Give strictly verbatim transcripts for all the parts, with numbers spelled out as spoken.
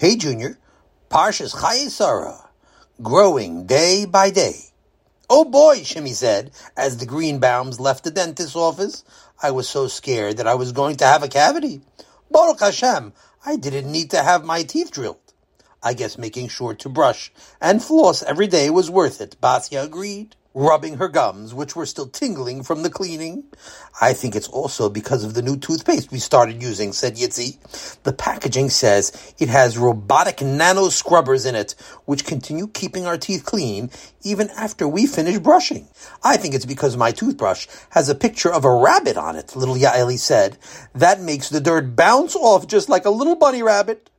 Hey, Junior, Parshas Chayisara, growing day by day. Oh boy, Shimmy said, as the Greenbaums left the dentist's office. I was so scared that I was going to have a cavity. Baruch Hashem, I didn't need to have my teeth drilled. I guess making sure to brush and floss every day was worth it, Basia agreed, rubbing her gums, which were still tingling from the cleaning. I think it's also because of the new toothpaste we started using, said Yitzi. The packaging says it has robotic nano scrubbers in it, which continue keeping our teeth clean even after we finish brushing. I think it's because my toothbrush has a picture of a rabbit on it, little Yaeli said. That makes the dirt bounce off just like a little bunny rabbit.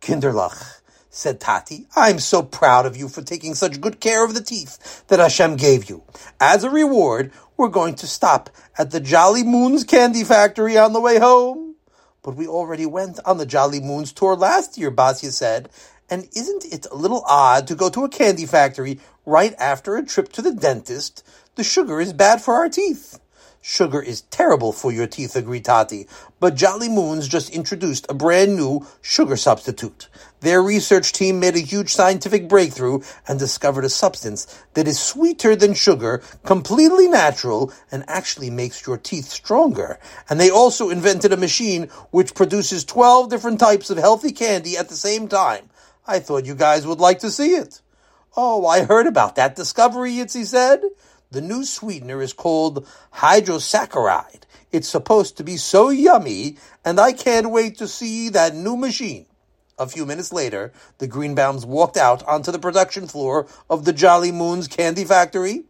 Kinderlach, said Tati, I'm so proud of you for taking such good care of the teeth that Hashem gave you. As a reward, we're going to stop at the Jolly Moon's candy factory on the way home. But we already went on the Jolly Moon's tour last year, Basia said, and isn't it a little odd to go to a candy factory right after a trip to the dentist? The sugar is bad for our teeth. Sugar is terrible for your teeth, agreed Tati, but Jolly Moon's just introduced a brand new sugar substitute. Their research team made a huge scientific breakthrough and discovered a substance that is sweeter than sugar, completely natural, and actually makes your teeth stronger. And they also invented a machine which produces twelve different types of healthy candy at the same time. I thought you guys would like to see it. Oh, I heard about that discovery, Yitzi said. The new sweetener is called hydrosaccharide. It's supposed to be so yummy, and I can't wait to see that new machine. A few minutes later, the Greenbaums walked out onto the production floor of the Jolly Moon's candy factory.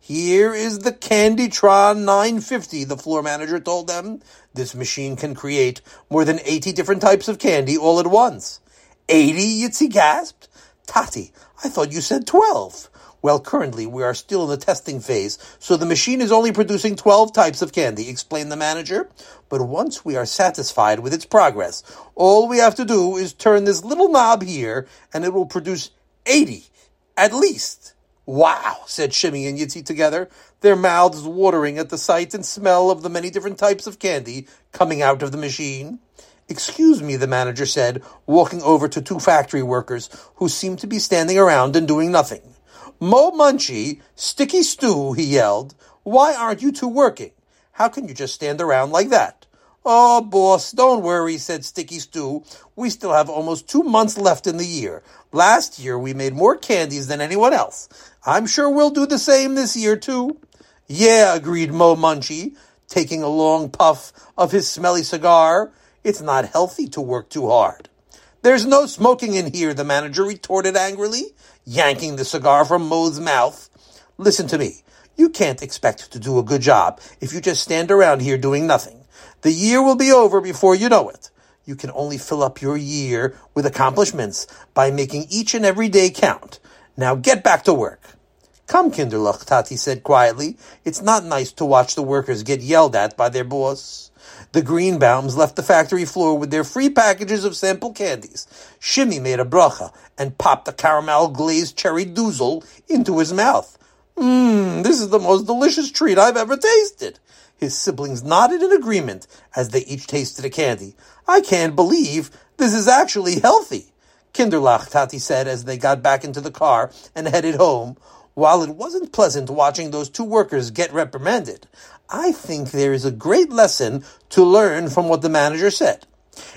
Here is the Candytron nine fifty, the floor manager told them. This machine can create more than eighty different types of candy all at once. eighty, Yitzi gasped. Tati, I thought you said twelve. Well, currently, we are still in the testing phase, so the machine is only producing twelve types of candy, explained the manager. But once we are satisfied with its progress, all we have to do is turn this little knob here, and it will produce eighty, at least. Wow, said Shimmy and Yitzi together, their mouths watering at the sight and smell of the many different types of candy coming out of the machine. Excuse me, the manager said, walking over to two factory workers who seemed to be standing around and doing nothing. Mo Munchie, Sticky Stew, he yelled. Why aren't you two working? How can you just stand around like that? Oh, boss, don't worry, said Sticky Stew. We still have almost two months left in the year. Last year, we made more candies than anyone else. I'm sure we'll do the same this year, too. Yeah, agreed Mo Munchie, taking a long puff of his smelly cigar. It's not healthy to work too hard. There's no smoking in here, the manager retorted angrily, yanking the cigar from Mo's mouth. Listen to me. You can't expect to do a good job if you just stand around here doing nothing. The year will be over before you know it. You can only fill up your year with accomplishments by making each and every day count. Now get back to work. Come, Kinderlach, Tati said quietly. It's not nice to watch the workers get yelled at by their boss. The Greenbaums left the factory floor with their free packages of sample candies. Shimmy made a bracha and popped a caramel-glazed cherry doozle into his mouth. Mmm, this is the most delicious treat I've ever tasted. His siblings nodded in agreement as they each tasted a candy. I can't believe this is actually healthy, Kinderlach, Tati said as they got back into the car and headed home. While it wasn't pleasant watching those two workers get reprimanded, I think there is a great lesson to learn from what the manager said.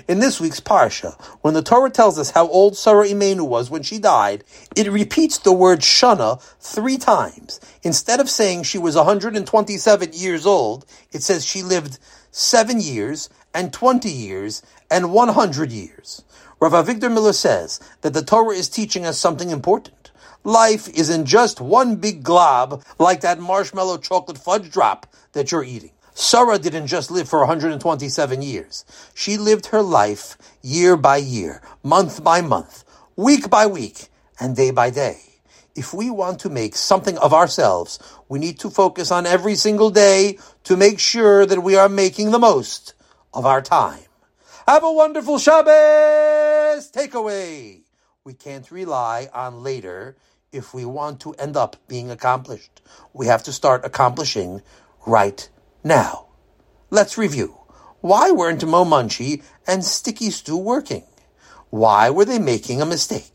In this week's Parsha, when the Torah tells us how old Sarah Imenu was when she died, it repeats the word Shana three times. Instead of saying she was one hundred twenty-seven years old, it says she lived seven years and twenty years and one hundred years. Rav Avigdor Miller says that the Torah is teaching us something important. Life isn't just one big glob like that marshmallow chocolate fudge drop that you're eating. Sarah didn't just live for one hundred twenty-seven years. She lived her life year by year, month by month, week by week, and day by day. If we want to make something of ourselves, we need to focus on every single day to make sure that we are making the most of our time. Have a wonderful Shabbos! Takeaway! We can't rely on later if we want to end up being accomplished. We have to start accomplishing right now. Let's review. Why weren't Mo Munchie and Sticky Stew working? Why were they making a mistake?